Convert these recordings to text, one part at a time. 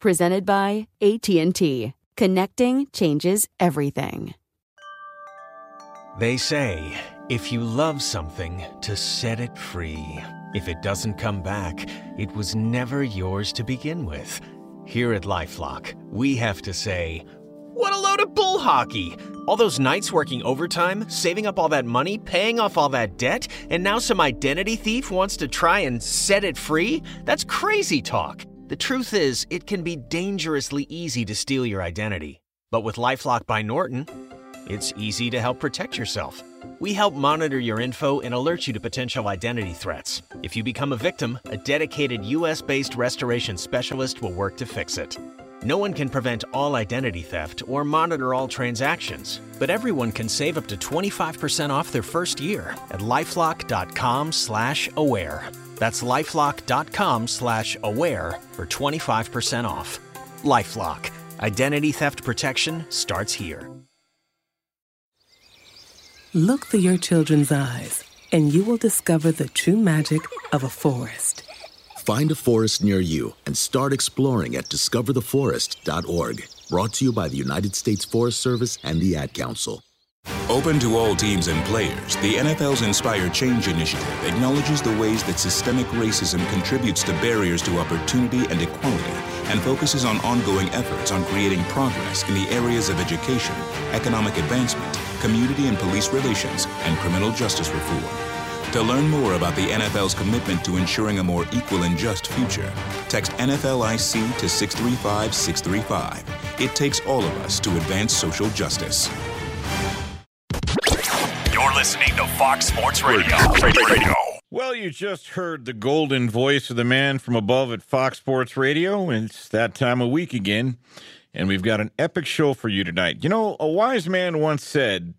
Presented by AT&T. Connecting changes everything. They say, if you love something, to set it free. If it doesn't come back, it was never yours to begin with. Here at LifeLock, we have to say, what a load of bull hockey! All those nights working overtime, saving up all that money, paying off all that debt, and now some identity thief wants to try and set it free? That's crazy talk. The truth is, it can be dangerously easy to steal your identity. But with LifeLock by Norton, it's easy to help protect yourself. We help monitor your info and alert you to potential identity threats. If you become a victim, a dedicated U.S.-based restoration specialist will work to fix it. No one can prevent all identity theft or monitor all transactions, but everyone can save up to 25% off their first year at LifeLock.com/aware. That's LifeLock.com/aware for 25% off. LifeLock. Identity theft protection starts here. Look through your children's eyes, and you will discover the true magic of a forest. Find a forest near you and start exploring at discovertheforest.org. Brought to you by the United States Forest Service and the Ad Council. Open to all teams and players, the NFL's Inspire Change initiative acknowledges the ways that systemic racism contributes to barriers to opportunity and equality, and focuses on ongoing efforts on creating progress in the areas of education, economic advancement, community and police relations, and criminal justice reform. To learn more about the NFL's commitment to ensuring a more equal and just future, text NFLIC to 635-635. It takes all of us to advance social justice. You're listening to Fox Sports Radio. Well, you just heard the golden voice of the man from above at Fox Sports Radio. It's that time of week again, and we've got an epic show for you tonight. You know, a wise man once said,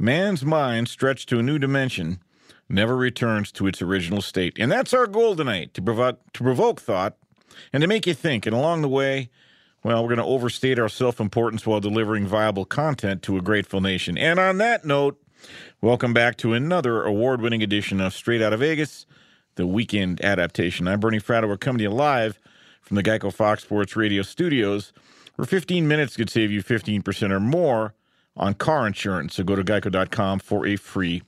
man's mind stretched to a new dimension never returns to its original state. And that's our goal tonight, to provoke thought and to make you think. And along the way, well, we're going to overstate our self-importance while delivering viable content to a grateful nation. And on that note, welcome back to another award-winning edition of Straight Out of Vegas, the weekend adaptation. I'm Bernie Fratto. We're coming to you live from the Geico Fox Sports Radio studios, where 15 minutes could save you 15% or more on car insurance. So go to geico.com for a free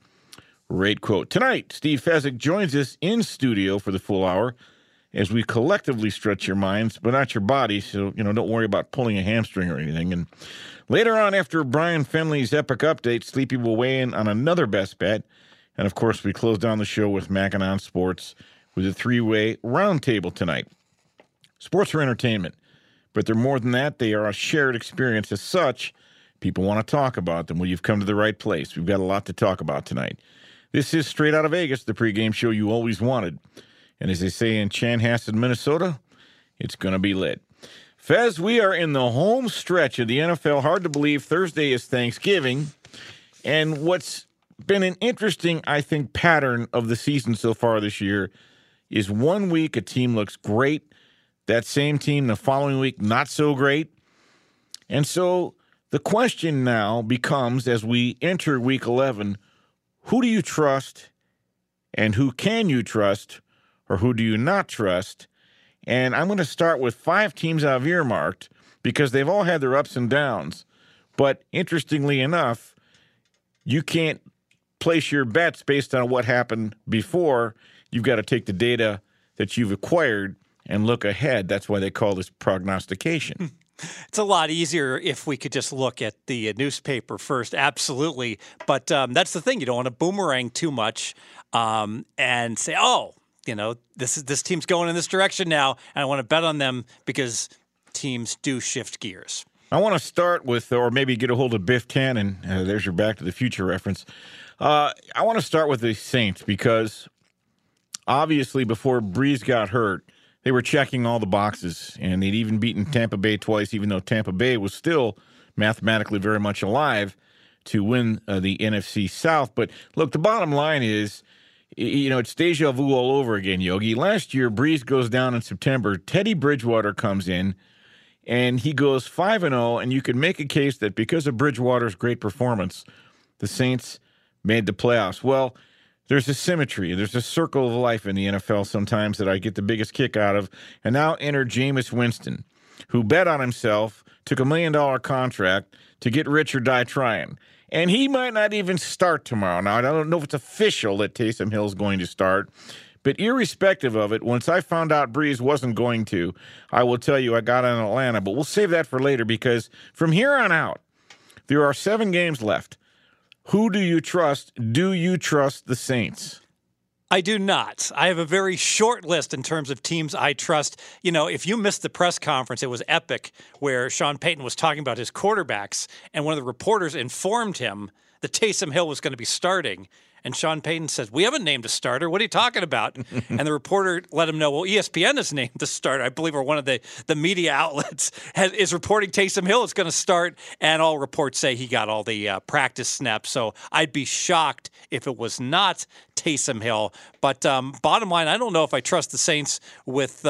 rate quote. Tonight, Steve Fezzik joins us in studio for the full hour as we collectively stretch your minds, but not your body. So, don't worry about pulling a hamstring or anything. And later on, after Brian Finley's epic update, Sleepy will weigh in on another best bet. And, of course, we close down the show with Mackinac Sports with a three-way roundtable tonight. Sports are entertainment, but they're more than that. They are a shared experience. As such, people want to talk about them. Well, you've come to the right place. We've got a lot to talk about tonight. This is Straight Out of Vegas, the pregame show you always wanted. And as they say in Chanhassen, Minnesota, it's going to be lit. Fez, we are in the home stretch of the NFL. Hard to believe Thursday is Thanksgiving. And what's been an interesting, I think, pattern of the season so far this year is 1 week a team looks great, that same team the following week not so great. And so the question now becomes, as we enter week 11, who do you trust and who can you trust or who do you not trust? And I'm going to start with five teams I've earmarked because they've all had their ups and downs. But interestingly enough, you can't place your bets based on what happened before. You've got to take the data that you've acquired and look ahead. That's why they call this prognostication. It's a lot easier if we could just look at the newspaper first. Absolutely. But that's the thing. You don't want to boomerang too much and say, this team's going in this direction now, and I want to bet on them because teams do shift gears. I want to start with, or maybe get a hold of Biff Tannen. There's your Back to the Future reference. I want to start with the Saints because obviously before Brees got hurt, they were checking all the boxes, and they'd even beaten Tampa Bay twice, even though Tampa Bay was still mathematically very much alive to win the NFC South. But look, the bottom line is, it's deja vu all over again, Yogi. Last year, Brees goes down in September. Teddy Bridgewater comes in, and he goes 5-0, and you could make a case that because of Bridgewater's great performance, the Saints made the playoffs. Well, there's a symmetry. There's a circle of life in the NFL sometimes that I get the biggest kick out of. And now enter Jameis Winston, who bet on himself, took a $1 million contract to get rich or die trying. And he might not even start tomorrow. Now, I don't know if it's official that Taysom Hill is going to start. But irrespective of it, once I found out Brees wasn't going to, I will tell you I got on Atlanta. But we'll save that for later because from here on out, there are 7 games left. Who do you trust? Do you trust the Saints? I do not. I have a very short list in terms of teams I trust. If you missed the press conference, it was epic where Sean Payton was talking about his quarterbacks, and one of the reporters informed him that Taysom Hill was going to be starting. And Sean Payton says, "We haven't named a starter. What are you talking about?" And the reporter let him know, well, ESPN has named the starter, I believe, or one of the media outlets is reporting Taysom Hill is going to start. And all reports say he got all the practice snaps. So I'd be shocked if it was not Taysom Hill. But bottom line, I don't know if I trust the Saints with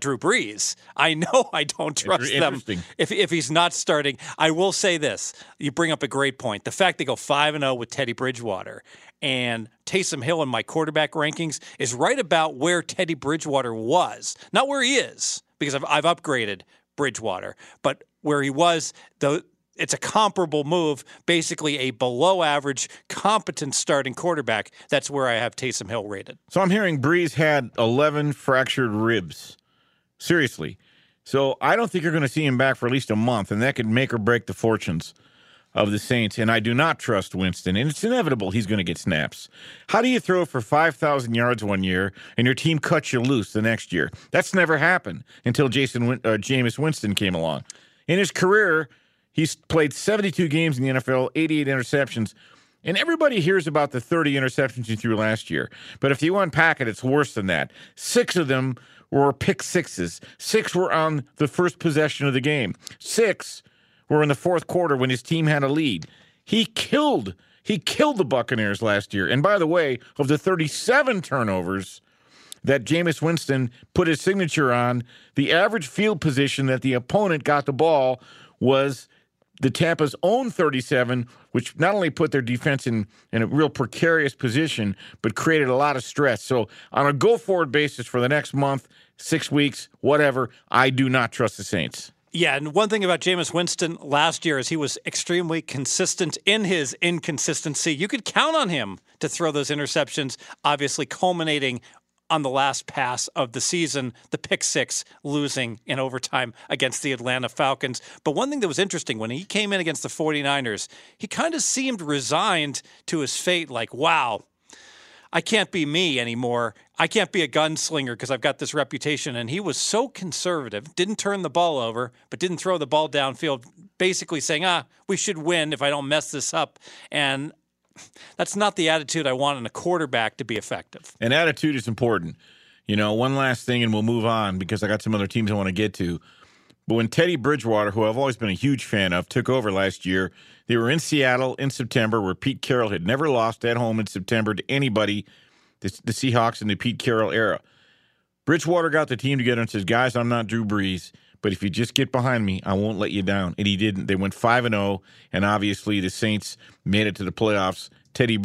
Drew Brees. I know I don't trust them if he's not starting. I will say this. You bring up a great point. The fact they go 5-0 with Teddy Bridgewater and Taysom Hill in my quarterback rankings is right about where Teddy Bridgewater was. Not where he is, because I've upgraded Bridgewater. But where he was, though, it's a comparable move, basically a below-average, competent starting quarterback. That's where I have Taysom Hill rated. So I'm hearing Brees had 11 fractured ribs. Seriously. So I don't think you're going to see him back for at least a month, and that could make or break the fortunes of the Saints. And I do not trust Winston, and it's inevitable he's going to get snaps. How do you throw for 5,000 yards one year and your team cuts you loose the next year? That's never happened until Jameis Winston came along. In his career, he's played 72 games in the NFL, 88 interceptions. And everybody hears about the 30 interceptions he threw last year. But if you unpack it, it's worse than that. 6 of them were pick sixes. 6 were on the first possession of the game. 6 were in the fourth quarter when his team had a lead. He killed the Buccaneers last year. And by the way, of the 37 turnovers that Jameis Winston put his signature on, the average field position that the opponent got the ball was the Tampa's own 37, which not only put their defense in a real precarious position, but created a lot of stress. So on a go-forward basis for the next month, 6 weeks, whatever, I do not trust the Saints. Yeah, and one thing about Jameis Winston last year is he was extremely consistent in his inconsistency. You could count on him to throw those interceptions, obviously culminating on the last pass of the season, the pick six, losing in overtime against the Atlanta Falcons. But one thing that was interesting, when he came in against the 49ers, he kind of seemed resigned to his fate, like, wow, I can't be me anymore. I can't be a gunslinger because I've got this reputation. And he was so conservative, didn't turn the ball over, but didn't throw the ball downfield, basically saying, we should win if I don't mess this up. And that's not the attitude I want in a quarterback to be effective. And attitude is important. You know, one last thing and we'll move on because I got some other teams I want to get to. But when Teddy Bridgewater, who I've always been a huge fan of, took over last year, they were in Seattle in September, where Pete Carroll had never lost at home in September to anybody, the Seahawks in the Pete Carroll era. Bridgewater got the team together and says, guys, I'm not Drew Brees, but if you just get behind me, I won't let you down. And he didn't. They went 5-0, and obviously the Saints made it to the playoffs. Teddy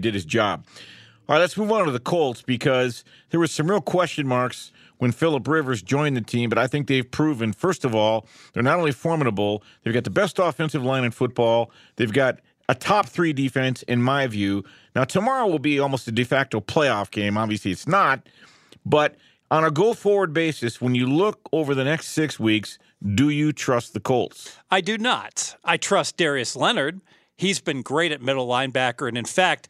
did his job. All right, let's move on to the Colts, because there was some real question marks when Phillip Rivers joined the team, but I think they've proven, first of all, they're not only formidable, they've got the best offensive line in football. They've got a top three defense, in my view. Now, tomorrow will be almost a de facto playoff game. Obviously, it's not. But on a go-forward basis, when you look over the next 6 weeks, do you trust the Colts? I do not. I trust Darius Leonard. He's been great at middle linebacker. And, in fact,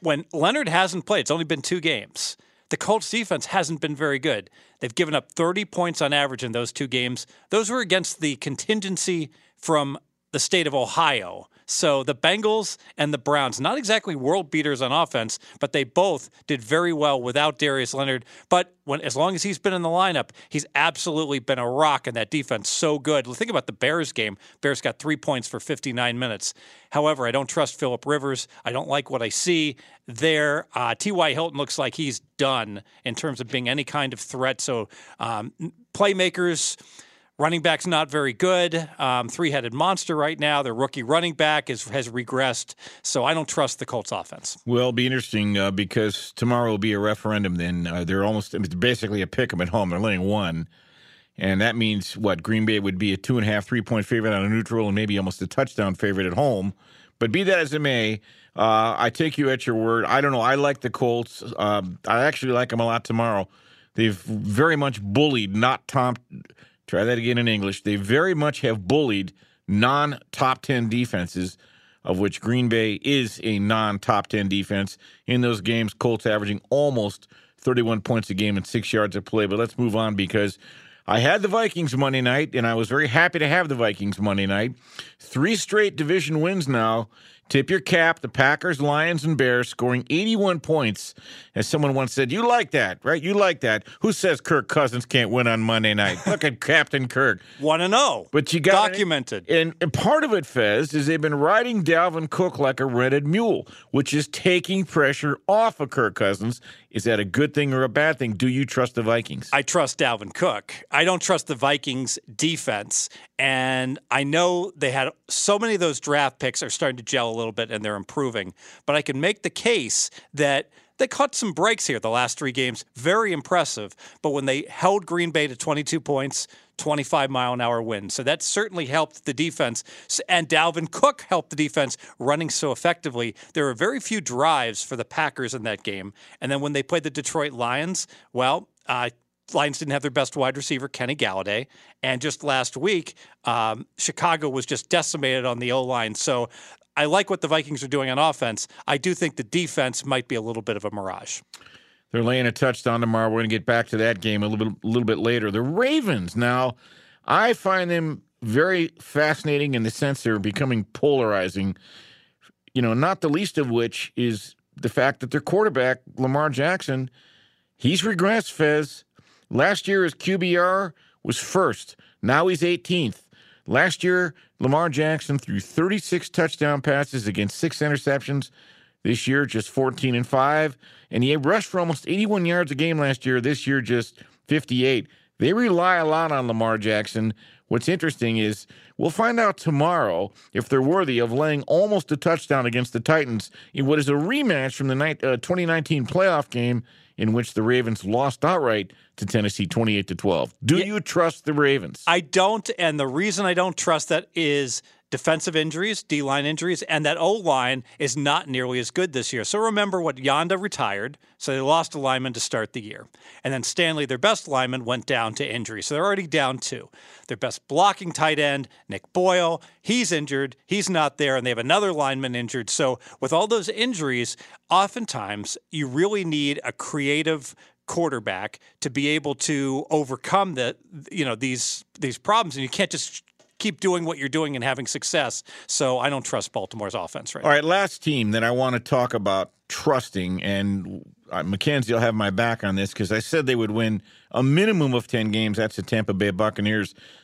when Leonard hasn't played, it's only been 2 games. The Colts defense hasn't been very good. They've given up 30 points on average in those 2 games. Those were against the contingency from the state of Ohio. So the Bengals and the Browns, not exactly world beaters on offense, but they both did very well without Darius Leonard. But as long as he's been in the lineup, he's absolutely been a rock in that defense. So good. Think about the Bears game. Bears got 3 points for 59 minutes. However, I don't trust Phillip Rivers. I don't like what I see there. T.Y. Hilton looks like he's done in terms of being any kind of threat. So playmakers, running back's not very good. Three-headed monster right now. Their rookie running back has regressed. So I don't trust the Colts offense. Well, it'll be interesting because tomorrow will be a referendum then. They're almost basically a pick 'em at home. They're letting one. And that means, what, Green Bay would be a 2.5, 3-point favorite on a neutral and maybe almost a touchdown favorite at home. But be that as it may, I take you at your word. I don't know. I like the Colts. I actually like them a lot tomorrow. They've very much bullied not Tom... Try that again in English. They very much have bullied non-top 10 defenses, of which Green Bay is a non-top 10 defense. In those games, Colts averaging almost 31 points a game and 6 yards of play. But let's move on, because I had the Vikings Monday night, and I was very happy to have the Vikings Monday night. 3 straight division wins now. Tip your cap, the Packers, Lions, and Bears scoring 81 points. As someone once said, you like that, right? You like that. Who says Kirk Cousins can't win on Monday night? Look at Captain Kirk. 1-0. But you got documented. And part of it, Fez, is they've been riding Dalvin Cook like a rented mule, which is taking pressure off of Kirk Cousins. Is that a good thing or a bad thing? Do you trust the Vikings? I trust Dalvin Cook. I don't trust the Vikings defense. And I know they had so many of those draft picks are starting to gel a little bit and they're improving. But I can make the case that they caught some breaks here the last 3 games. Very impressive. But when they held Green Bay to 22 points, 25-mile-an-hour win. So that certainly helped the defense. And Dalvin Cook helped the defense running so effectively. There were very few drives for the Packers in that game. And then when they played the Detroit Lions, well, Lions didn't have their best wide receiver, Kenny Galladay. And just last week, Chicago was just decimated on the O-line. So I like what the Vikings are doing on offense. I do think the defense might be a little bit of a mirage. They're laying a touchdown tomorrow. We're going to get back to that game a little bit later. The Ravens, now, I find them very fascinating in the sense they're becoming polarizing, you know, not the least of which is the fact that their quarterback, Lamar Jackson, he's regressed, Fez. Last year, his QBR was 1st. Now he's 18th. Last year, Lamar Jackson threw 36 touchdown passes against 6 interceptions. This year, just 14-5. And he rushed for almost 81 yards a game last year. This year, just 58. They rely a lot on Lamar Jackson. What's interesting is we'll find out tomorrow if they're worthy of laying almost a touchdown against the Titans in what is a rematch from the 2019 playoff game in which the Ravens lost outright to Tennessee 28-12. Do you trust the Ravens? I don't, and the reason I don't trust that is defensive injuries, D-line injuries, and that O-line is not nearly as good this year. So remember what Yonda retired, so they lost a lineman to start the year. And then Stanley, their best lineman, went down to injury. So they're already down two. Their best blocking tight end, Nick Boyle, he's injured. He's not there, and they have another lineman injured. So with all those injuries, oftentimes you really need a creative quarterback to be able to overcome the, you know, these problems, and you can't just keep doing what you're doing and having success. So I don't trust Baltimore's offense right now. All right, last team that I want to talk about trusting, and Mackenzie will have my back on this because I said they would win a minimum of 10 games. That's the Tampa Bay Buccaneers.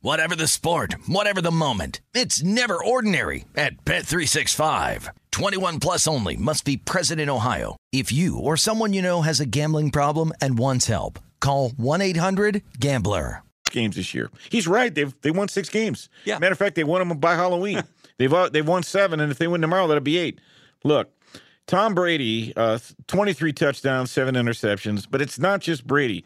Whatever the sport, whatever the moment, it's never ordinary at Bet365. 21 plus only. Must be present in Ohio. If you or someone you know has a gambling problem and wants help, call 1-800-GAMBLER. Games this year. He's right. They won 6 games. Yeah. Matter of fact, they won them by Halloween. They've won 7, and if they win tomorrow, that'll be 8. Look, Tom Brady, 23 touchdowns, 7 interceptions, but it's not just Brady.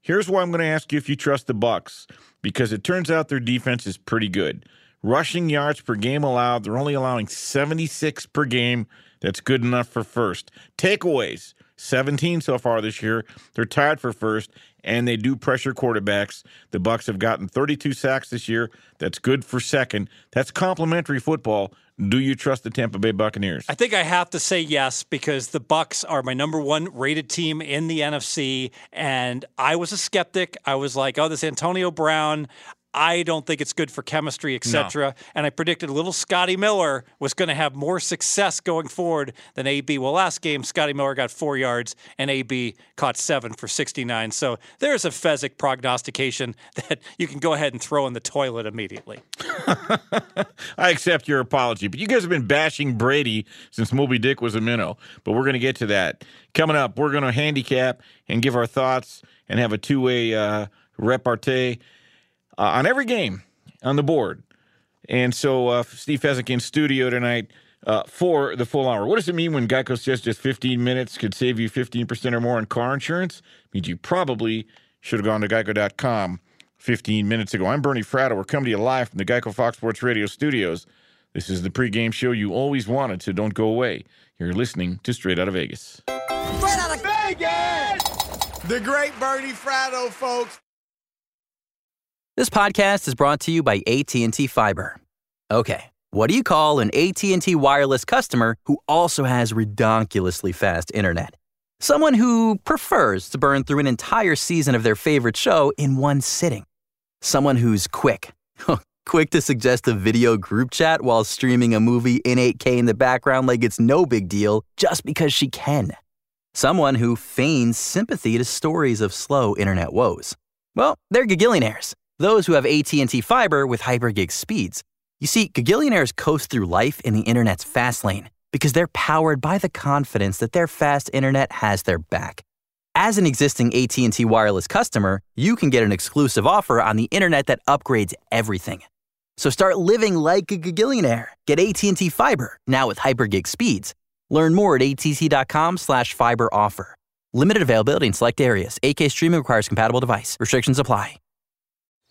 Here's why I'm going to ask you if you trust the Bucs, because it turns out their defense is pretty good. Rushing yards per game allowed, they're only allowing 76 per game. That's good enough for first. Takeaways, 17 so far this year. They're tied for first, and they do pressure quarterbacks. The Bucs have gotten 32 sacks this year. That's good for second. That's complimentary football. Do you trust the Tampa Bay Buccaneers? I think I have to say yes, because the Bucs are my number one rated team in the NFC, and I was a skeptic. I was like, oh, this Antonio Brown, I don't think it's good for chemistry, et cetera. No. And I predicted little Scotty Miller was going to have more success going forward than A.B. Well, last game, Scotty Miller got 4 yards, and A.B. caught 7 for 69. So there's a Fezzik prognostication that you can go ahead and throw in the toilet immediately. I accept your apology, but you guys have been bashing Brady since Moby Dick was a minnow, but we're going to get to that. Coming up, we're going to handicap and give our thoughts and have a two-way repartee on every game on the board. And so Steve Fezzik in studio tonight for the full hour. What does it mean when Geico says just 15 minutes could save you 15% or more on car insurance? It means you probably should have gone to geico.com 15 minutes ago. I'm Bernie Fratto. We're coming to you live from the Geico Fox Sports Radio studios. This is the pregame show you always wanted, so don't go away. You're listening to Straight Out of Vegas. Straight Out of Vegas! The great Bernie Fratto, folks. This podcast is brought to you by AT&T Fiber. Okay, what do you call an AT&T wireless customer who also has redonkulously fast internet? Someone who prefers to burn through an entire season of their favorite show in one sitting. Someone who's quick to suggest a video group chat while streaming a movie in 8K in the background like it's no big deal just because she can. Someone who feigns sympathy to stories of slow internet woes. Well, they're gagillionaires. Those who have AT&T Fiber with hypergig speeds. You see, gagillionaires coast through life in the internet's fast lane because they're powered by the confidence that their fast internet has their back. As an existing AT&T wireless customer, you can get an exclusive offer on the internet that upgrades everything. So start living like a gagillionaire. Get AT&T Fiber, now with hypergig speeds. Learn more at att.com/fiberoffer. Limited availability in select areas. 8K streaming requires compatible device. Restrictions apply.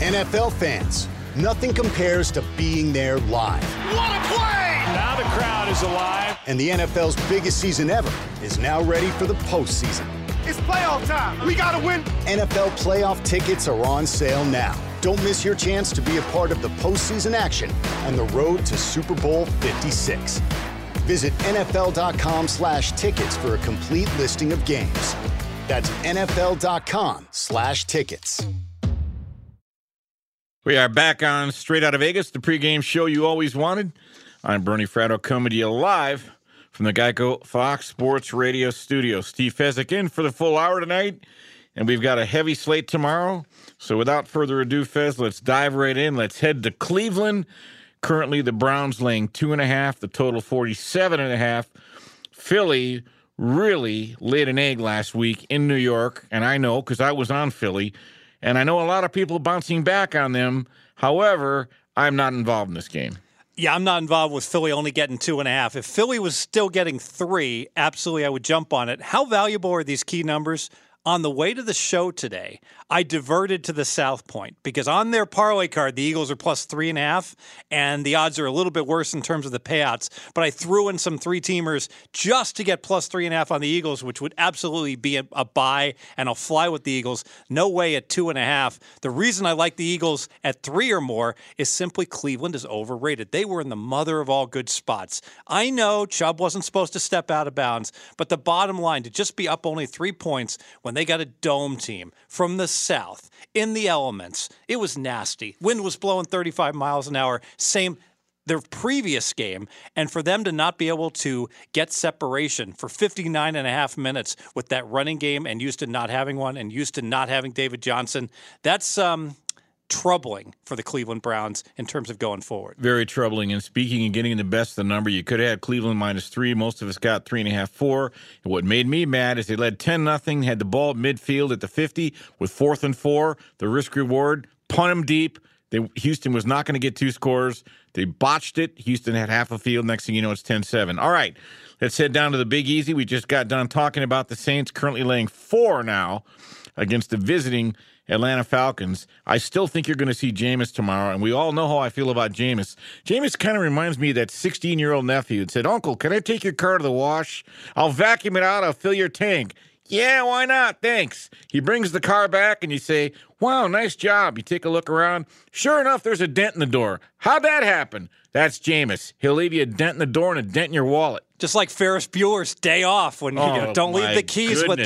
NFL fans, nothing compares to being there live. What a play! Now the crowd is alive. And the NFL's biggest season ever is now ready for the postseason. It's playoff time. We gotta win. NFL playoff tickets are on sale now. Don't miss your chance to be a part of the postseason action on the road to Super Bowl 56. Visit nfl.com/tickets for a complete listing of games. That's nfl.com/tickets. We are back on Straight Out of Vegas, the pregame show you always wanted. I'm Bernie Fratto, coming to you live from the Geico Fox Sports Radio studio. Steve Fezzik in for the full hour tonight, and we've got a heavy slate tomorrow. So without further ado, Fez, let's dive right in. Let's head to Cleveland. Currently, the Browns laying 2.5, the total 47.5. Philly really laid an egg last week in New York, and I know because I was on Philly. And I know a lot of people bouncing back on them. However, I'm not involved in this game. Yeah, I'm not involved with Philly only getting 2.5. If Philly was still getting 3, absolutely I would jump on it. How valuable are these key numbers? On the way to the show today, I diverted to the South Point because on their parlay card, the Eagles are plus 3.5, and the odds are a little bit worse in terms of the payouts. But I threw in some three-teamers just to get plus 3.5 on the Eagles, which would absolutely be a buy, and I'll fly with the Eagles. No way at 2.5. The reason I like the Eagles at 3 or more is simply Cleveland is overrated. They were in the mother of all good spots. I know Chubb wasn't supposed to step out of bounds, but the bottom line, to just be up only 3 points when they got a dome team from the South in the elements. It was nasty. Wind was blowing 35 miles an hour. Same their previous game. And for them to not be able to get separation for 59 and a half minutes with that running game and Houston not having one and Houston not having David Johnson, that's troubling for the Cleveland Browns in terms of going forward. Very troubling. And speaking and getting the best of the number, you could have had Cleveland -3. Most of us got 3.5, 4. And what made me mad is they led 10-0, had the ball at midfield at the 50 with 4th and 4. The risk reward, punt them deep. Houston was not going to get 2 scores. They botched it. Houston had half a field. Next thing you know, it's 10-7. All right, let's head down to the Big Easy. We just got done talking about the Saints currently laying 4 now against the visiting Atlanta Falcons. I still think you're going to see Jameis tomorrow, and we all know how I feel about Jameis. Jameis kind of reminds me of that 16-year-old nephew that said, "Uncle, can I take your car to the wash? I'll vacuum it out. I'll fill your tank." "Yeah, why not? Thanks." He brings the car back, and you say, "Wow, nice job." You take a look around. Sure enough, there's a dent in the door. How'd that happen? That's Jameis. He'll leave you a dent in the door and a dent in your wallet. Just like Ferris Bueller's Day Off, when don't leave the keys with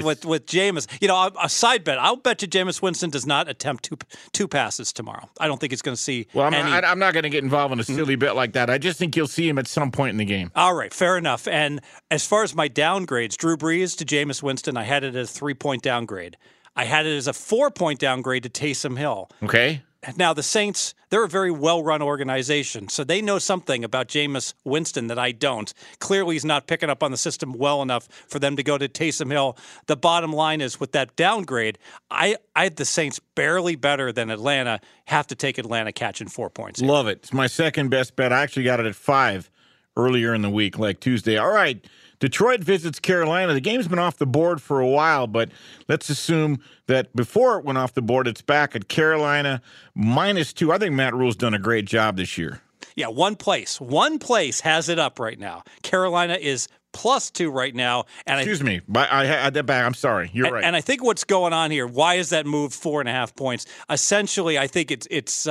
Jameis. You know, a side bet. I'll bet you Jameis Winston does not attempt two passes tomorrow. I don't think it's going to see. Well, I'm not going to get involved in a silly bet like that. I just think you'll see him at some point in the game. All right, fair enough. And as far as my downgrades, Drew Brees to Jameis Winston, I had it as a 3-point downgrade. I had it as a 4-point downgrade to Taysom Hill. Okay. Now, the Saints, they're a very well-run organization, so they know something about Jameis Winston that I don't. Clearly, he's not picking up on the system well enough for them to go to Taysom Hill. The bottom line is, with that downgrade, I had the Saints barely better than Atlanta. Have to take Atlanta catching 4 points here. Love it. It's my second best bet. I actually got it at 5 earlier in the week, like Tuesday. All right, Detroit visits Carolina. The game's been off the board for a while, but let's assume that before it went off the board, it's back at Carolina -2. I think Matt Rule's done a great job this year. Yeah, one place has it up right now. Carolina is +2 right now. And Excuse me. I had that back. I'm sorry. You're right. And I think what's going on here, why is that move 4.5 points? Essentially, I think it's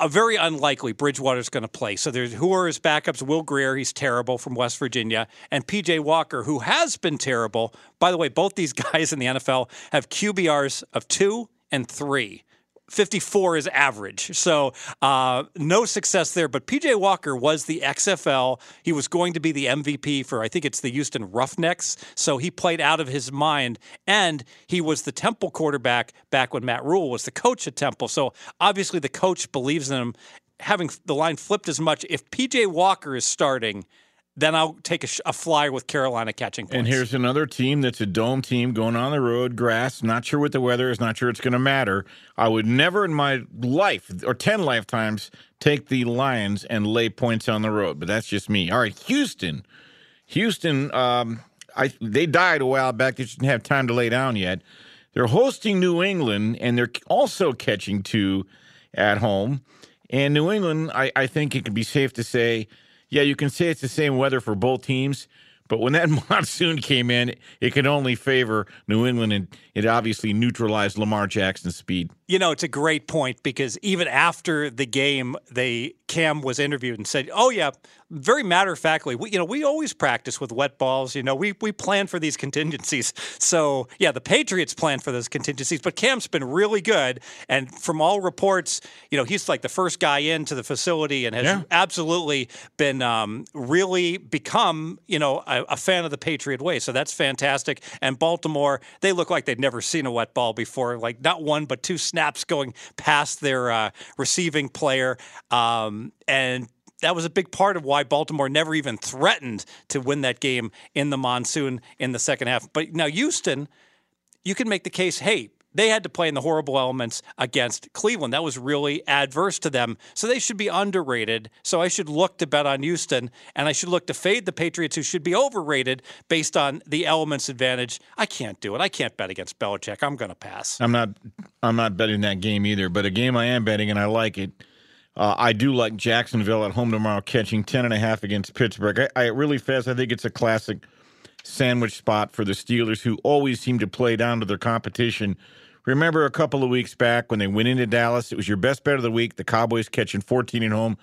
a very unlikely Bridgewater's going to play. So there's, who are his backups? Will Grier, he's terrible, from West Virginia, and P.J. Walker, who has been terrible. By the way, both these guys in the NFL have QBRs of 2 and 3. 54 is average. So no success there. But P.J. Walker was the XFL. He was going to be the MVP for, I think it's the Houston Roughnecks. So he played out of his mind. And he was the Temple quarterback back when Matt Rule was the coach at Temple. So obviously the coach believes in him. Having the line flipped as much, if P.J. Walker is starting, then I'll take a flyer with Carolina catching points. And here's another team that's a dome team going on the road, grass, not sure what the weather is, not sure it's going to matter. I would never in my life or 10 lifetimes take the Lions and lay points on the road, but that's just me. All right, Houston. They died a while back. They didn't have time to lay down yet. They're hosting New England, and they're also catching 2 at home. And New England, I think it could be safe to say, yeah, you can say it's the same weather for both teams, but when that monsoon came in, it could only favor New England, and it obviously neutralized Lamar Jackson's speed. You know, it's a great point, because even after the game, Cam was interviewed and said, oh, yeah, very matter-of-factly, we always practice with wet balls. We plan for these contingencies. So, yeah, the Patriots plan for those contingencies, but Cam's been really good. And from all reports, he's like the first guy into the facility and has absolutely been really become, a fan of the Patriot way. So that's fantastic. And Baltimore, they look like they've never seen a wet ball before, like not one but 2 snaps going past their receiving player. And that was a big part of why Baltimore never even threatened to win that game in the monsoon in the second half. But now Houston, you can make the case, hey, they had to play in the horrible elements against Cleveland. That was really adverse to them. So they should be underrated. So I should look to bet on Houston, and I should look to fade the Patriots, who should be overrated based on the elements advantage. I can't do it. I can't bet against Belichick. I'm going to pass. I'm not betting that game either, but a game I am betting, and I like it. I do like Jacksonville at home tomorrow, catching 10.5 against Pittsburgh. I really fast. I think it's a classic sandwich spot for the Steelers, who always seem to play down to their competition. Remember a couple of weeks back when they went into Dallas, it was your best bet of the week, the Cowboys catching 14 at home.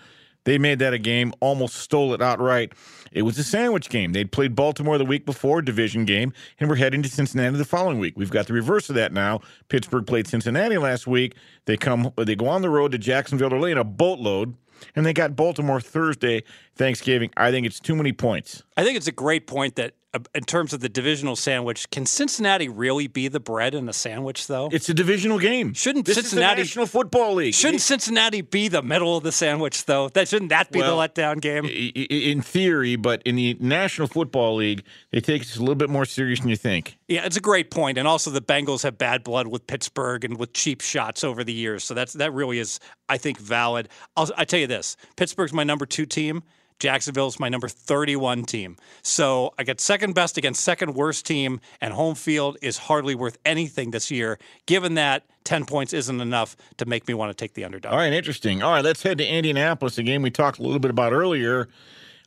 They made that a game, almost stole it outright. It was a sandwich game. They'd played Baltimore the week before, division game, and we're heading to Cincinnati the following week. We've got the reverse of that now. Pittsburgh played Cincinnati last week. They go on the road to Jacksonville. They're laying a boatload, and they got Baltimore Thursday, Thanksgiving. I think it's too many points. I think it's a great point that, in terms of the divisional sandwich, can Cincinnati really be the bread in the sandwich, though? It's a divisional game. Shouldn't this Cincinnati is the National Football League? Shouldn't Cincinnati be the middle of the sandwich, though? Shouldn't that be the letdown game? In theory, but in the National Football League, they take it a little bit more serious than you think. Yeah, it's a great point, and also the Bengals have bad blood with Pittsburgh and with cheap shots over the years, so that really is, I think, valid. I tell you this: Pittsburgh's my number 2 team. Jacksonville's my number 31 team. So I got second best against second worst team, and home field is hardly worth anything this year. Given that, 10 points isn't enough to make me want to take the underdog. All right, interesting. All right, let's head to Indianapolis, a game we talked a little bit about earlier.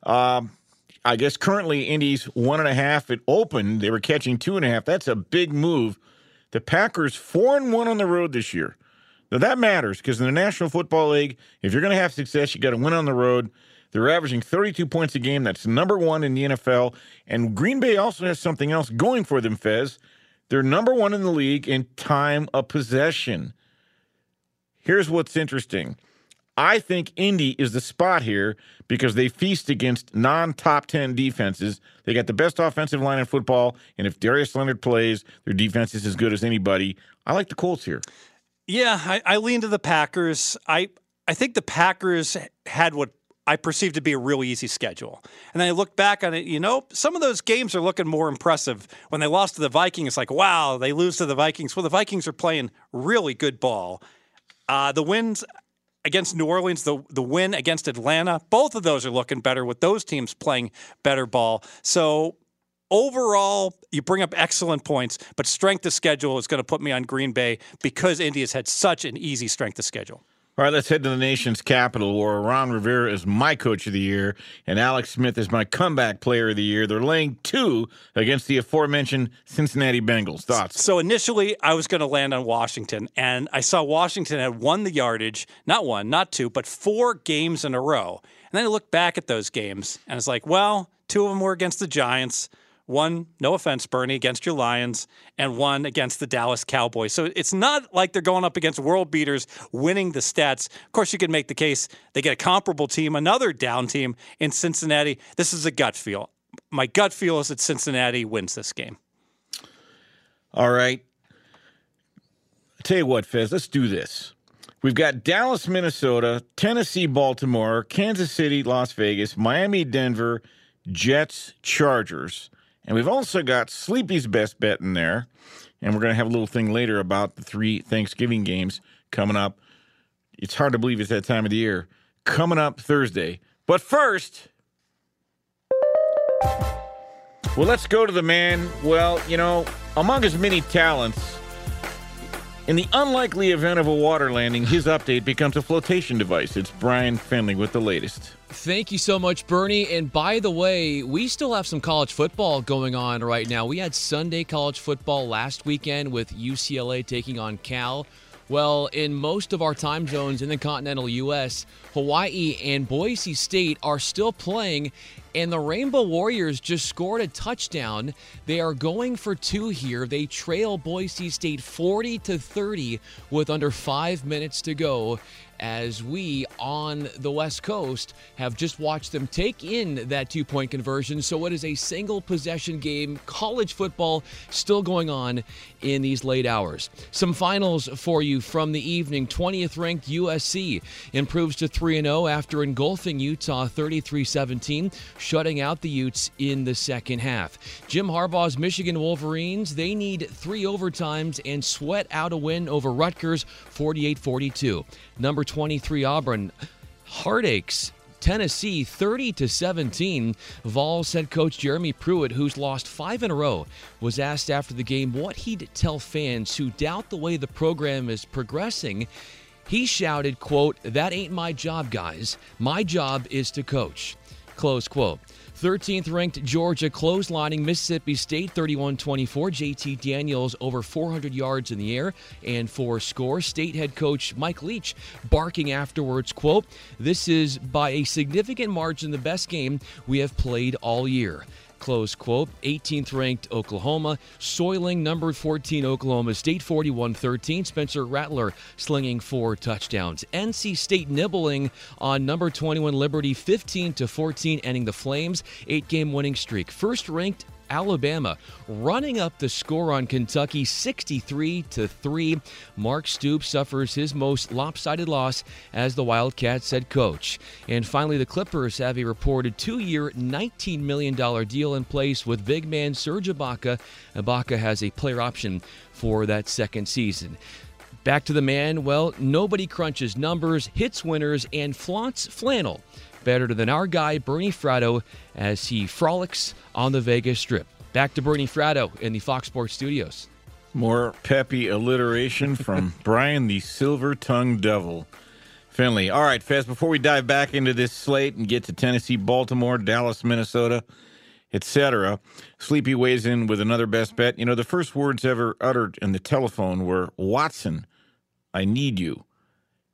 I guess currently Indy's 1.5. It opened. They were catching 2.5. That's a big move. The Packers 4-1 on the road this year. Now that matters, because in the National Football League, if you're going to have success, you got to win on the road. They're averaging 32 points a game. That's number 1 in the NFL. And Green Bay also has something else going for them, Fez. They're number 1 in the league in time of possession. Here's what's interesting. I think Indy is the spot here because they feast against non-top 10 defenses. They got the best offensive line in football, and if Darius Leonard plays, their defense is as good as anybody. I like the Colts here. Yeah, I lean to the Packers. I think the Packers had what I perceived to be a real easy schedule. And then I looked back on it, you know, some of those games are looking more impressive. When they lost to the Vikings, it's like, wow, they lose to the Vikings. Well, the Vikings are playing really good ball. The wins against New Orleans, the win against Atlanta, both of those are looking better with those teams playing better ball. So overall, you bring up excellent points, but strength of schedule is going to put me on Green Bay because India's had such an easy strength of schedule. All right, let's head to the nation's capital, where Ron Rivera is my coach of the year, and Alex Smith is my comeback player of the year. They're laying 2 against the aforementioned Cincinnati Bengals. Thoughts? So initially, I was going to land on Washington, and I saw Washington had won the yardage, not one, not two, but 4 games in a row. And then I looked back at those games, and I was like, well, 2 of them were against the Giants, 1, no offense, Bernie, against your Lions, and 1 against the Dallas Cowboys. So it's not like they're going up against world beaters winning the stats. Of course, you can make the case they get a comparable team, another down team in Cincinnati. This is a gut feel. My gut feel is that Cincinnati wins this game. All right. I'll tell you what, Fez, let's do this. We've got Dallas, Minnesota, Tennessee, Baltimore, Kansas City, Las Vegas, Miami, Denver, Jets, Chargers. And we've also got Sleepy's best bet in there. And we're going to have a little thing later about the 3 Thanksgiving games coming up. It's hard to believe it's that time of the year. Coming up Thursday. But first, well, let's go to the man. Well, you know, among his many talents, in the unlikely event of a water landing, his update becomes a flotation device. It's Brian Finley with the latest. Thank you so much, Bernie. And by the way, we still have some college football going on right now. We had Sunday college football last weekend with UCLA taking on Cal. Well, in most of our time zones in the continental U.S., Hawaii and Boise State are still playing, and the Rainbow Warriors just scored a touchdown. They are going for 2 here. They trail Boise State 40-30 with under 5 minutes to go, as we on the West Coast have just watched them take in that 2-point conversion. So it is a single possession game. College football still going on in these late hours. Some finals for you from the evening. 20th ranked USC improves to 3-0 after engulfing Utah 33-17, shutting out the Utes in the second half. Jim Harbaugh's Michigan Wolverines, they need 3 overtimes and sweat out a win over Rutgers 48-42. Number 23 Auburn heartaches Tennessee 30-17. Vols head coach Jeremy Pruitt, who's lost 5 in a row, was asked after the game what he'd tell fans who doubt the way the program is progressing. He shouted, quote, "That ain't my job, guys. My job is to coach," close quote. 13th ranked Georgia clotheslining Mississippi State 31-24. JT Daniels over 400 yards in the air and 4 scores. State head coach Mike Leach barking afterwards, quote, "This is by a significant margin the best game we have played all year," close quote. 18th ranked Oklahoma soiling number 14 Oklahoma State 41-13. Spencer Rattler slinging 4 touchdowns. NC State nibbling on number 21 Liberty 15-14, ending the Flames' 8-game winning streak. First ranked Alabama running up the score on Kentucky 63-3. Mark Stoops suffers his most lopsided loss as the Wildcats head coach. And finally, the Clippers have a reported 2-year, $19 million deal in place with big man Serge Ibaka. Ibaka has a player option for that second season. Back to the man. Well, nobody crunches numbers, hits winners, and flaunts flannel better than our guy, Bernie Fratto, as he frolics on the Vegas Strip. Back to Bernie Fratto in the Fox Sports Studios. More peppy alliteration from Brian the Silver-Tongued Devil Finley. All right, Fez, before we dive back into this slate and get to Tennessee, Baltimore, Dallas, Minnesota, etc., Sleepy weighs in with another best bet. You know, the first words ever uttered in the telephone were, "Watson, I need you."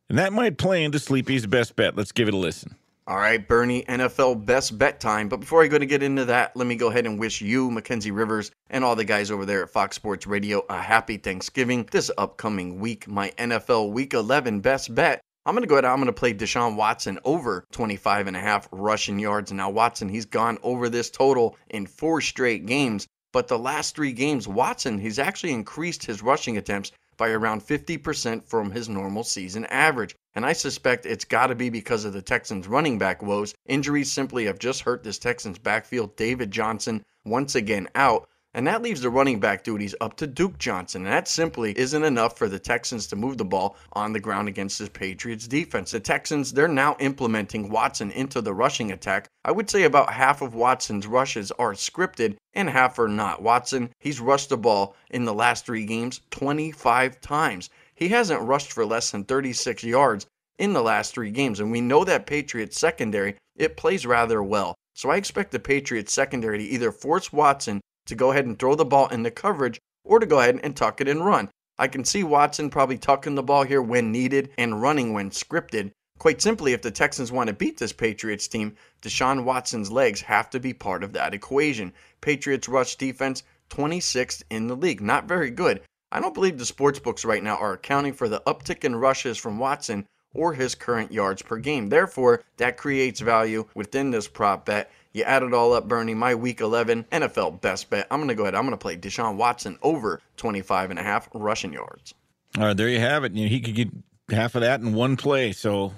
And that might play into Sleepy's best bet. Let's give it a listen. All right, Bernie, NFL best bet time. But before I go to get into that, let me go ahead and wish you, Mackenzie Rivers, and all the guys over there at Fox Sports Radio a happy Thanksgiving. This upcoming week, my NFL Week 11 best bet, I'm going to go ahead and I'm going to play Deshaun Watson over 25.5 rushing yards. Now, Watson, he's gone over this total in 4 straight games. But the last 3 games, Watson, he's actually increased his rushing attempts by around 50% from his normal season average. And I suspect it's got to be because of the Texans' running back woes. Injuries simply have just hurt this Texans' backfield. David Johnson once again out. And that leaves the running back duties up to Duke Johnson. And that simply isn't enough for the Texans to move the ball on the ground against this Patriots defense. The Texans, they're now implementing Watson into the rushing attack. I would say about half of Watson's rushes are scripted and half are not. Watson, he's rushed the ball in the last three games 25 times. He hasn't rushed for less than 36 yards in the last three games. And we know that Patriots secondary, it plays rather well. So I expect the Patriots secondary to either force Watson to go ahead and throw the ball in the coverage, or to go ahead and tuck it and run. I can see Watson probably tucking the ball here when needed and running when scripted. Quite simply, if the Texans want to beat this Patriots team, Deshaun Watson's legs have to be part of that equation. Patriots rush defense, 26th in the league. Not very good. I don't believe the sportsbooks right now are accounting for the uptick in rushes from Watson or his current yards per game. Therefore, that creates value within this prop bet. You add it all up, Bernie, my Week 11 NFL best bet. I'm going to go ahead. I'm going to play Deshaun Watson over 25.5 rushing yards. All right, there you have it. You know, he could get half of that in one play. So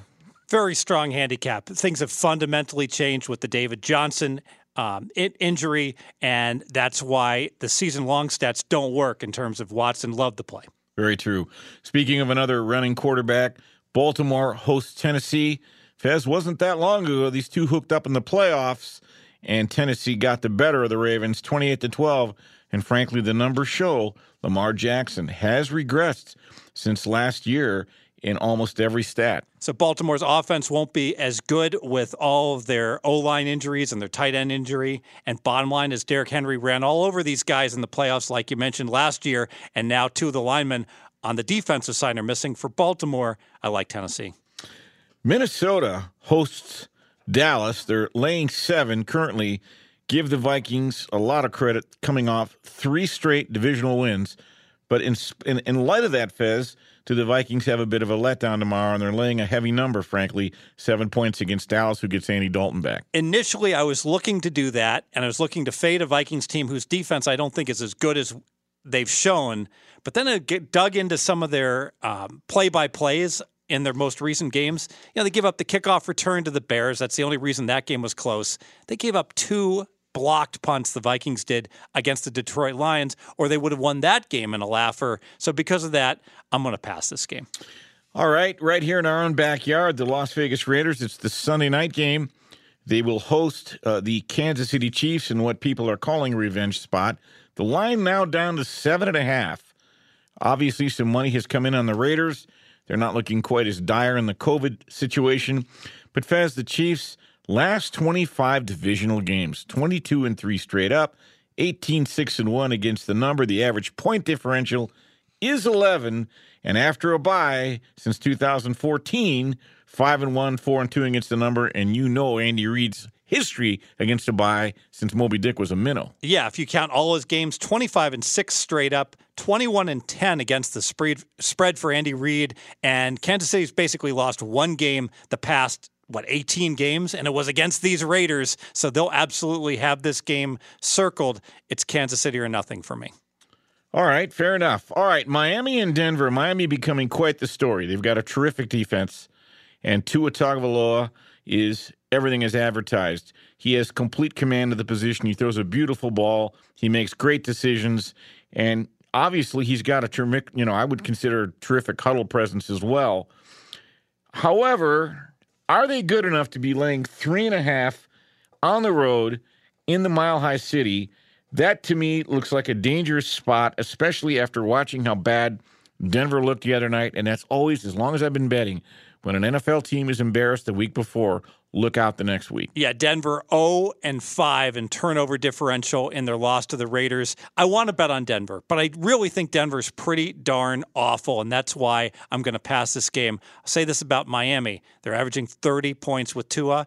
very strong handicap. Things have fundamentally changed with the David Johnson injury, and that's why the season-long stats don't work in terms of Watson. Loved the play. Very true. Speaking of another running quarterback, Baltimore hosts Tennessee. Fez, wasn't that long ago these two hooked up in the playoffs, and Tennessee got the better of the Ravens, 28-12. And frankly, the numbers show Lamar Jackson has regressed since last year in almost every stat. So Baltimore's offense won't be as good with all of their O-line injuries and their tight end injury. And bottom line is Derrick Henry ran all over these guys in the playoffs, like you mentioned last year, and now two of the linemen on the defensive side are missing. For Baltimore, I like Tennessee. Minnesota hosts Dallas. They're laying 7 currently. Give the Vikings a lot of credit coming off 3 straight divisional wins. But in light of that, Fez, do the Vikings have a bit of a letdown tomorrow, and they're laying a heavy number, frankly, 7 points against Dallas, who gets Andy Dalton back. Initially, I was looking to do that, and I was looking to fade a Vikings team whose defense I don't think is as good as they've shown. But then I dug into some of their play-by-plays in their most recent games. You know, they give up the kickoff return to the Bears. That's the only reason that game was close. They gave up 2 blocked punts, the Vikings did, against the Detroit Lions, or they would have won that game in a laugher. So because of that, I'm going to pass this game. All right, right here in our own backyard, the Las Vegas Raiders, it's the Sunday night game. They will host the Kansas City Chiefs in what people are calling revenge spot. The line now down to 7.5. Obviously, some money has come in on the Raiders. They're not looking quite as dire in the COVID situation. But Faz, the Chiefs, last 25 divisional games, 22-3 straight up, 18-6-1 against the number. The average point differential is 11. And after a bye since 2014, 5-1, 4-2 against the number. And you know Andy Reid's history against a bye since Moby Dick was a minnow. Yeah, if you count all his games, 25-6 straight up, 21-10 against the spread for Andy Reid. And Kansas City's basically lost one game the past, 18 games, and it was against these Raiders. So they'll absolutely have this game circled. It's Kansas City or nothing for me. All right, fair enough. All right, Miami and Denver. Miami becoming quite the story. They've got a terrific defense, and Tua Tagovailoa is everything is advertised. He has complete command of the position. He throws a beautiful ball. He makes great decisions. And obviously he's got a terrific, I would consider terrific huddle presence as well. However, are they good enough to be laying 3.5 on the road in the Mile High City? That to me looks like a dangerous spot, especially after watching how bad Denver looked the other night. And that's always, as long as I've been betting, when an NFL team is embarrassed the week before, look out the next week. Yeah, Denver 0-5 in turnover differential in their loss to the Raiders. I want to bet on Denver, but I really think Denver's pretty darn awful, and that's why I'm going to pass this game. I'll say this about Miami. They're averaging 30 points with Tua.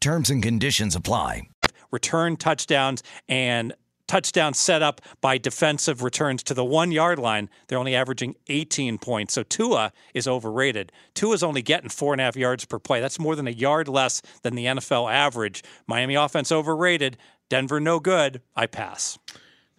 Terms and conditions apply. Return touchdowns and touchdowns set up by defensive returns to the 1 yard line. They're only averaging 18 points. So Tua is overrated. Tua's only getting 4.5 yards per play. That's more than a yard less than the NFL average. Miami offense overrated. Denver no good. I pass.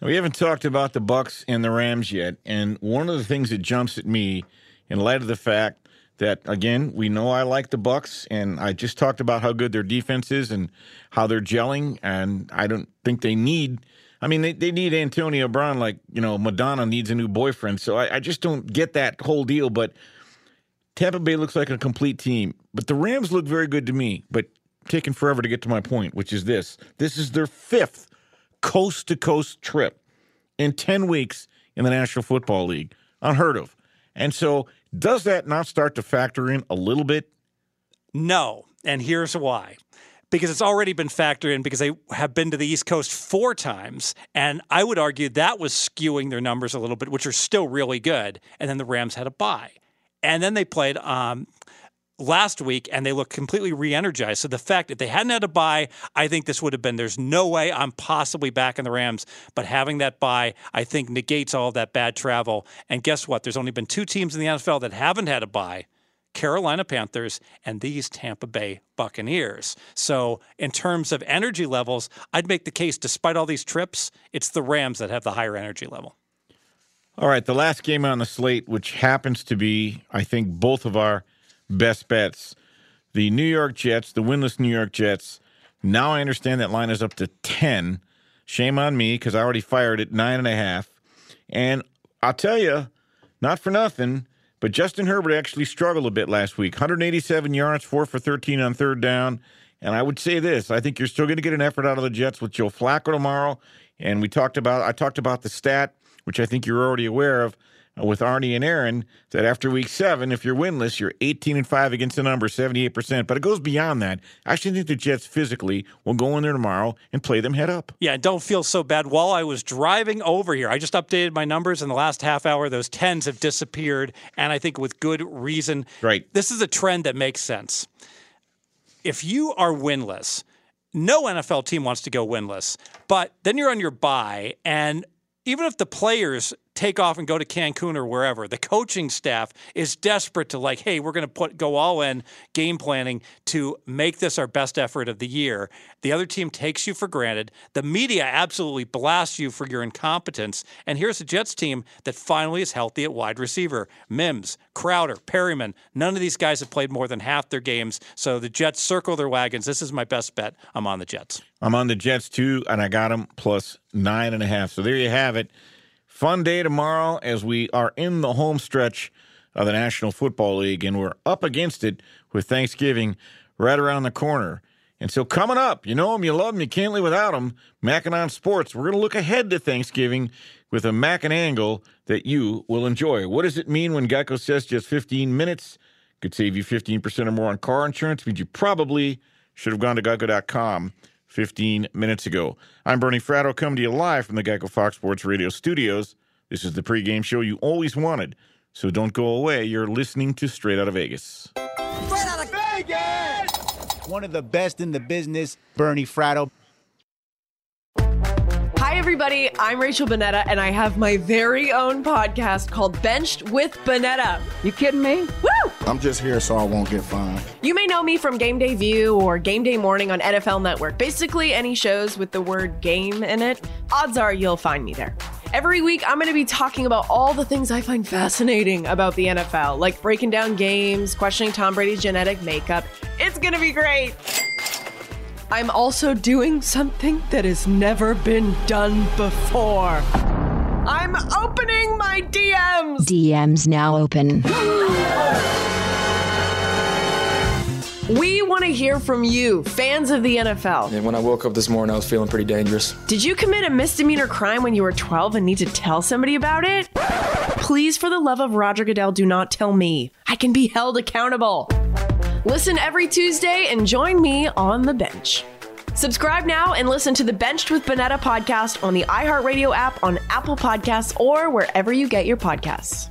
Now, we haven't talked about the Bucs and the Rams yet. And one of the things that jumps at me in light of the fact that, again, we know I like the Bucs, and I just talked about how good their defense is and how they're gelling, and I don't think they need – I mean, they need Antonio Brown like, you know, Madonna needs a new boyfriend. So I just don't get that whole deal. But Tampa Bay looks like a complete team. But the Rams look very good to me, but taking forever to get to my point, which is this. This is their 5th coast-to-coast trip in 10 weeks in the National Football League. Unheard of. And so – does that not start to factor in a little bit? No, and here's why. Because it's already been factored in because they have been to the East Coast 4 times, and I would argue that was skewing their numbers a little bit, which are still really good, and then the Rams had a bye. And then they played last week, and they looked completely re-energized. So the fact that they hadn't had a bye, I think this would have been, there's no way I'm possibly back in the Rams, but having that bye, I think, negates all of that bad travel. And guess what? There's only been 2 teams in the NFL that haven't had a bye, Carolina Panthers and these Tampa Bay Buccaneers. So in terms of energy levels, I'd make the case, despite all these trips, it's the Rams that have the higher energy level. All right, the last game on the slate, which happens to be, I think, both of our best bets. The New York Jets, the winless New York Jets. Now I understand that line is up to 10. Shame on me because I already fired it 9.5. And I'll tell you, not for nothing, but Justin Herbert actually struggled a bit last week. 187 yards, 4 for 13 on third down. And I would say this, I think you're still going to get an effort out of the Jets with Joe Flacco tomorrow. And I talked about the stat, which I think you're already aware of, with Arnie and Aaron, that after week 7, if you're winless, you're 18-5 against the number, 78%. But it goes beyond that. I actually think the Jets physically will go in there tomorrow and play them head up. Yeah, don't feel so bad. While I was driving over here, I just updated my numbers in the last half hour. Those 10s have disappeared, and I think with good reason. Right. This is a trend that makes sense. if you are winless, no NFL team wants to go winless, but then you're on your bye, and even if the players take off and go to Cancun or wherever, the coaching staff is desperate to like, hey, we're going to go all in game planning to make this our best effort of the year. The other team takes you for granted. The media absolutely blasts you for your incompetence. And here's a Jets team that finally is healthy at wide receiver. Mims, Crowder, Perryman, none of these guys have played more than half their games. So the Jets circle their wagons. This is my best bet. I'm on the Jets. I'm on the Jets too, and I got them +9.5. So there you have it. Fun day tomorrow as we are in the home stretch of the National Football League, and we're up against it with Thanksgiving right around the corner. And so coming up, you know them, you love them, you can't live without them, Mackinon Sports. We're going to look ahead to Thanksgiving with a Mackin angle that you will enjoy. What does it mean when Geico says just 15 minutes could save you 15% or more on car insurance? Means you probably should have gone to geico.com 15 minutes ago. I'm Bernie Fratto, coming to you live from the Geico Fox Sports Radio studios. This is the pregame show you always wanted, so don't go away. You're listening to Straight Out of Vegas. Straight Out of Vegas! One of the best in the business, Bernie Fratto. Hi, everybody. I'm Rachel Bonetta, and I have my very own podcast called Benched with Bonetta. You kidding me? Woo! I'm just here so I won't get fined. You may know me from Game Day View or Game Day Morning on NFL Network. Basically, any shows with the word game in it, odds are you'll find me there. Every week, I'm going to be talking about all the things I find fascinating about the NFL, like breaking down games, questioning Tom Brady's genetic makeup. It's going to be great. I'm also doing something that has never been done before. I'm opening my DMs. DMs now open. We want to hear from you, fans of the NFL. Yeah, when I woke up this morning, I was feeling pretty dangerous. Did you commit a misdemeanor crime when you were 12 and need to tell somebody about it? Please, for the love of Roger Goodell, do not tell me. I can be held accountable. Listen every Tuesday and join me on the bench. Subscribe now and listen to the Benched with Bonetta podcast on the iHeartRadio app, on Apple Podcasts, or wherever you get your podcasts.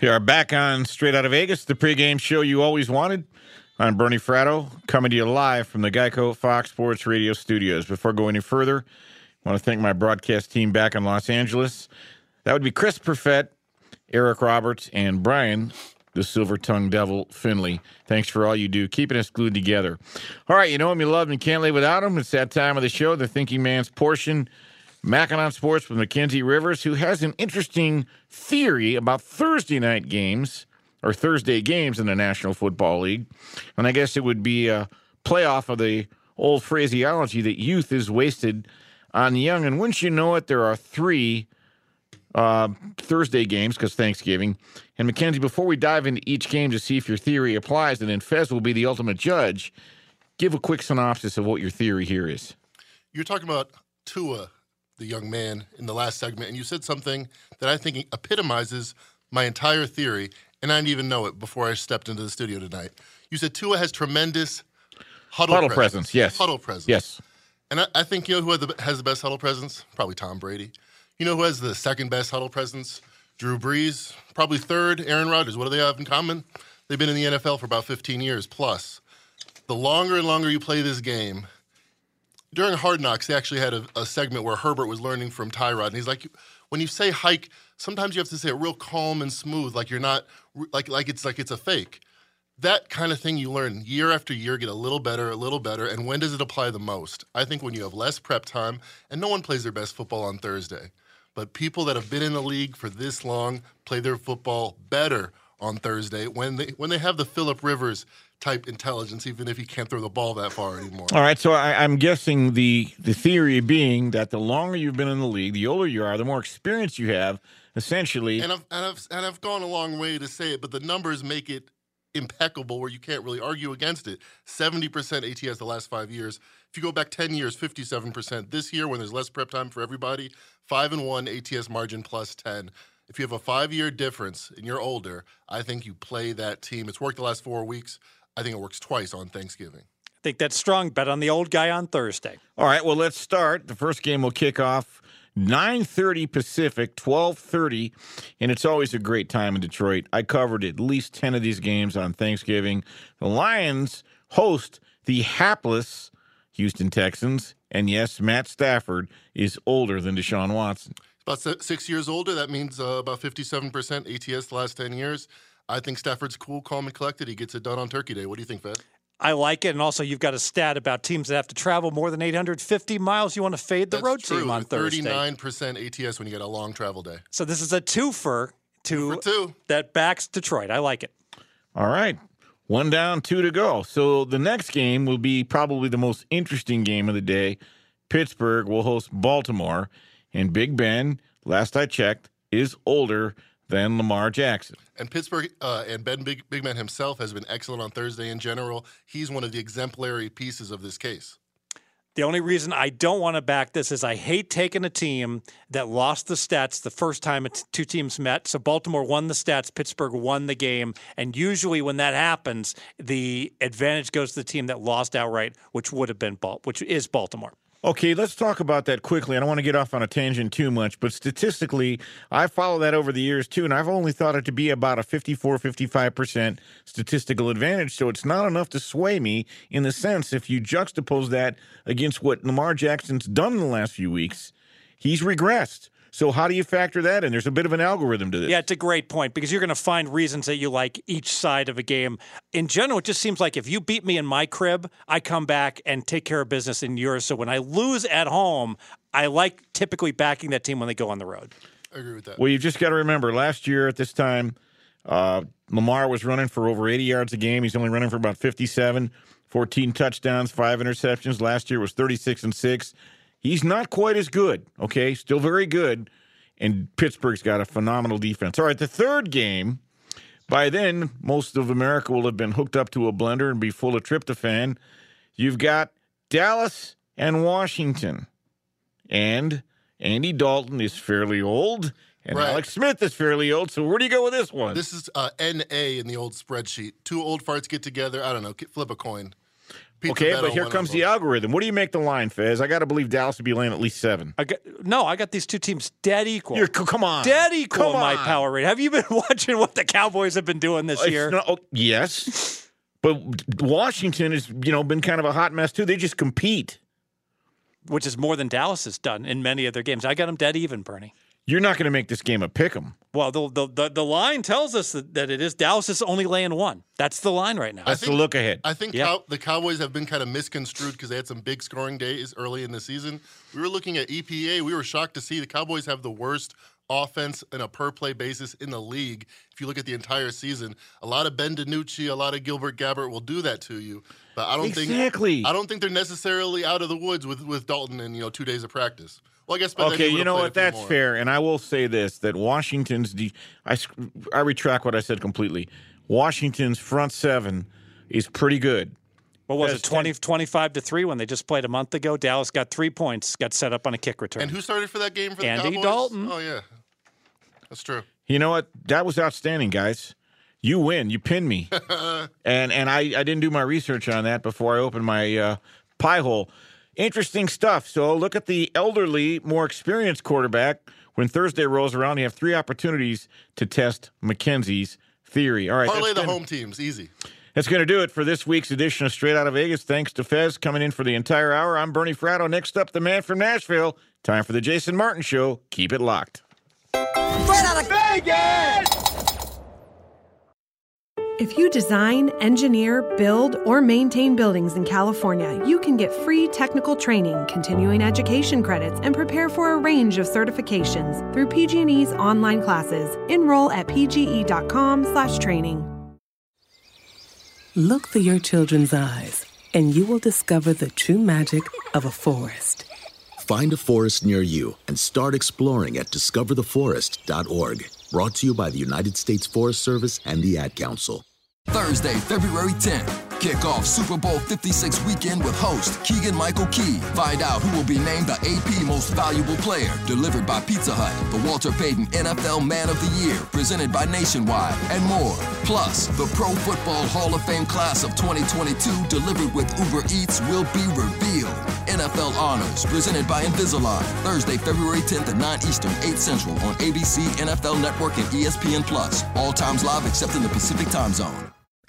We are back on Straight Out of Vegas, the pregame show you always wanted. I'm Bernie Fratto, coming to you live from the Geico Fox Sports Radio studios. Before going any further, I want to thank my broadcast team back in Los Angeles. That would be Chris Perfett, Eric Roberts, and Brian, the silver-tongued devil, Finley. Thanks for all you do, keeping us glued together. All right, you know him, you love him, you can't live without him. It's that time of the show, the Thinking Man's portion. Mackinon Sports with Mackenzie Rivers, who has an interesting theory about Thursday night games, or Thursday games in the National Football League. And I guess it would be a playoff of the old phraseology that youth is wasted on the young. And wouldn't you know it, there are three Thursday games, because Thanksgiving. And Mackenzie, before we dive into each game to see if your theory applies, and then Fez will be the ultimate judge, give a quick synopsis of what your theory here is. You're talking about Tua, the young man, in the last segment, and you said something that I think epitomizes my entire theory, and I didn't even know it before I stepped into the studio tonight. You said Tua has tremendous huddle presence. Yes. Huddle presence. Yes. And I think you know who has the best huddle presence? Probably Tom Brady. You know who has the second best huddle presence? Drew Brees. Probably third, Aaron Rodgers. What do they have in common? They've been in the NFL for about 15 years plus. The longer and longer you play this game, during Hard Knocks, they actually had a segment where Herbert was learning from Tyrod, and he's like, when you say hike, sometimes you have to say it real calm and smooth, like you're not, like it's a fake. that kind of thing you learn year after year, get a little better, and when does it apply the most? I think when you have less prep time, and no one plays their best football on Thursday. But people that have been in the league for this long play their football better on Thursday when they have the Phillip Rivers type intelligence, even if he can't throw the ball that far anymore. All right, so I'm guessing the theory being that the longer you've been in the league, the older you are, the more experience you have, essentially. And I've gone a long way to say it, but the numbers make it impeccable where you can't really argue against it. 70% ATS the last 5 years. If you go back 10 years, 57%. This year, when there's less prep time for everybody, 5-1 ATS margin plus 10. If you have a 5-year difference and you're older, I think you play that team. It's worked the last 4 weeks. I think it works twice on Thanksgiving. I think that's strong. Bet on the old guy on Thursday. All right, well, let's start. The first game will kick off 9:30 Pacific, 12:30, and it's always a great time in Detroit. I covered at least 10 of these games on Thanksgiving. The Lions host the hapless Houston Texans, and yes, Matt Stafford is older than Deshaun Watson. About 6 years older. That means about 57% ATS the last 10 years. I think Stafford's cool, calm, and collected. He gets it done on Turkey Day. What do you think, Fed? I like it, and also you've got a stat about teams that have to travel more than 850 miles. You want to fade the road team on Thursday. 39% ATS when you get a long travel day. So this is a twofer that backs Detroit. I like it. All right. 1 down, 2 to go. So the next game will be probably the most interesting game of the day. Pittsburgh will host Baltimore, and Big Ben, last I checked, is older than Lamar Jackson. And Pittsburgh and Big Ben himself has been excellent on Thursday in general. He's one of the exemplary pieces of this case. The only reason I don't want to back this is I hate taking a team that lost the stats the first time two teams met. So Baltimore won the stats, Pittsburgh won the game. And usually when that happens, the advantage goes to the team that lost outright, which is Baltimore. Okay, let's talk about that quickly. I don't want to get off on a tangent too much, but statistically, I follow that over the years too, and I've only thought it to be about a 54-55% statistical advantage, so it's not enough to sway me in the sense if you juxtapose that against what Lamar Jackson's done in the last few weeks, he's regressed. So how do you factor that in? There's a bit of an algorithm to this. Yeah, it's a great point because you're going to find reasons that you like each side of a game. In general, it just seems like if you beat me in my crib, I come back and take care of business in yours. So when I lose at home, I like typically backing that team when they go on the road. I agree with that. Well, you've just got to remember, last year at this time, Lamar was running for over 80 yards a game. He's only running for about 57, 14 touchdowns, 5 interceptions. Last year was 36-6. He's not quite as good, okay? Still very good, and Pittsburgh's got a phenomenal defense. All right, the third game, by then, most of America will have been hooked up to a blender and be full of tryptophan. You've got Dallas and Washington, and Andy Dalton is fairly old, and right. Alex Smith is fairly old, so where do you go with this one? This is N.A. in the old spreadsheet. Two old farts get together, I don't know, flip a coin. Pizza okay, but here comes the algorithm. What do you make the line, Fez? I got to believe Dallas would be laying at least 7. I got these two teams dead equal. Dead equal, my power rate. Have you been watching what the Cowboys have been doing this year? Yes, but Washington has been kind of a hot mess too. They just compete, which is more than Dallas has done in many other games. I got them dead even, Bernie. You're not going to make this game a pick'em. Well, the line tells us that it is. Dallas is only laying 1. That's the line right now. That's the look ahead. I think the Cowboys have been kind of misconstrued because they had some big scoring days early in the season. We were looking at EPA. We were shocked to see the Cowboys have the worst offense on a per-play basis in the league. If you look at the entire season, a lot of Ben DiNucci, a lot of Gilbert Gabbert will do that to you. But I don't think they're necessarily out of the woods with Dalton in 2 days of practice. Well, I guess that's more fair, and I will say this, that Washington's I retract what I said completely. Washington's front 7 is pretty good. What was it, 25-3 when they just played a month ago? Dallas got 3 points, got set up on a kick return. And who started for that game for the Cowboys? Andy Dalton. Oh, yeah. That's true. You know what? That was outstanding, guys. You win. You pin me. and I didn't do my research on that before I opened my pie hole. Interesting stuff. So look at the elderly, more experienced quarterback. When Thursday rolls around, you have 3 opportunities to test McKenzie's theory. All right, parlay the home teams. Easy. That's going to do it for this week's edition of Straight Out of Vegas. Thanks to Fez coming in for the entire hour. I'm Bernie Fratto. Next up, the man from Nashville. Time for the Jason Martin Show. Keep it locked. Straight Out of Vegas! If you design, engineer, build, or maintain buildings in California, you can get free technical training, continuing education credits, and prepare for a range of certifications through PG&E's online classes. Enroll at pge.com/training. Look through your children's eyes, and you will discover the true magic of a forest. Find a forest near you and start exploring at discovertheforest.org. Brought to you by the United States Forest Service and the Ad Council. Thursday, February 10th, kick off Super Bowl 56 weekend with host Keegan-Michael Key. Find out who will be named the AP Most Valuable Player, delivered by Pizza Hut, the Walter Payton NFL Man of the Year, presented by Nationwide, and more. Plus, the Pro Football Hall of Fame Class of 2022, delivered with Uber Eats, will be revealed. NFL Honors, presented by Invisalign. Thursday, February 10th at 9 Eastern, 8 Central on ABC, NFL Network, and ESPN+. All times live except in the Pacific Time Zone.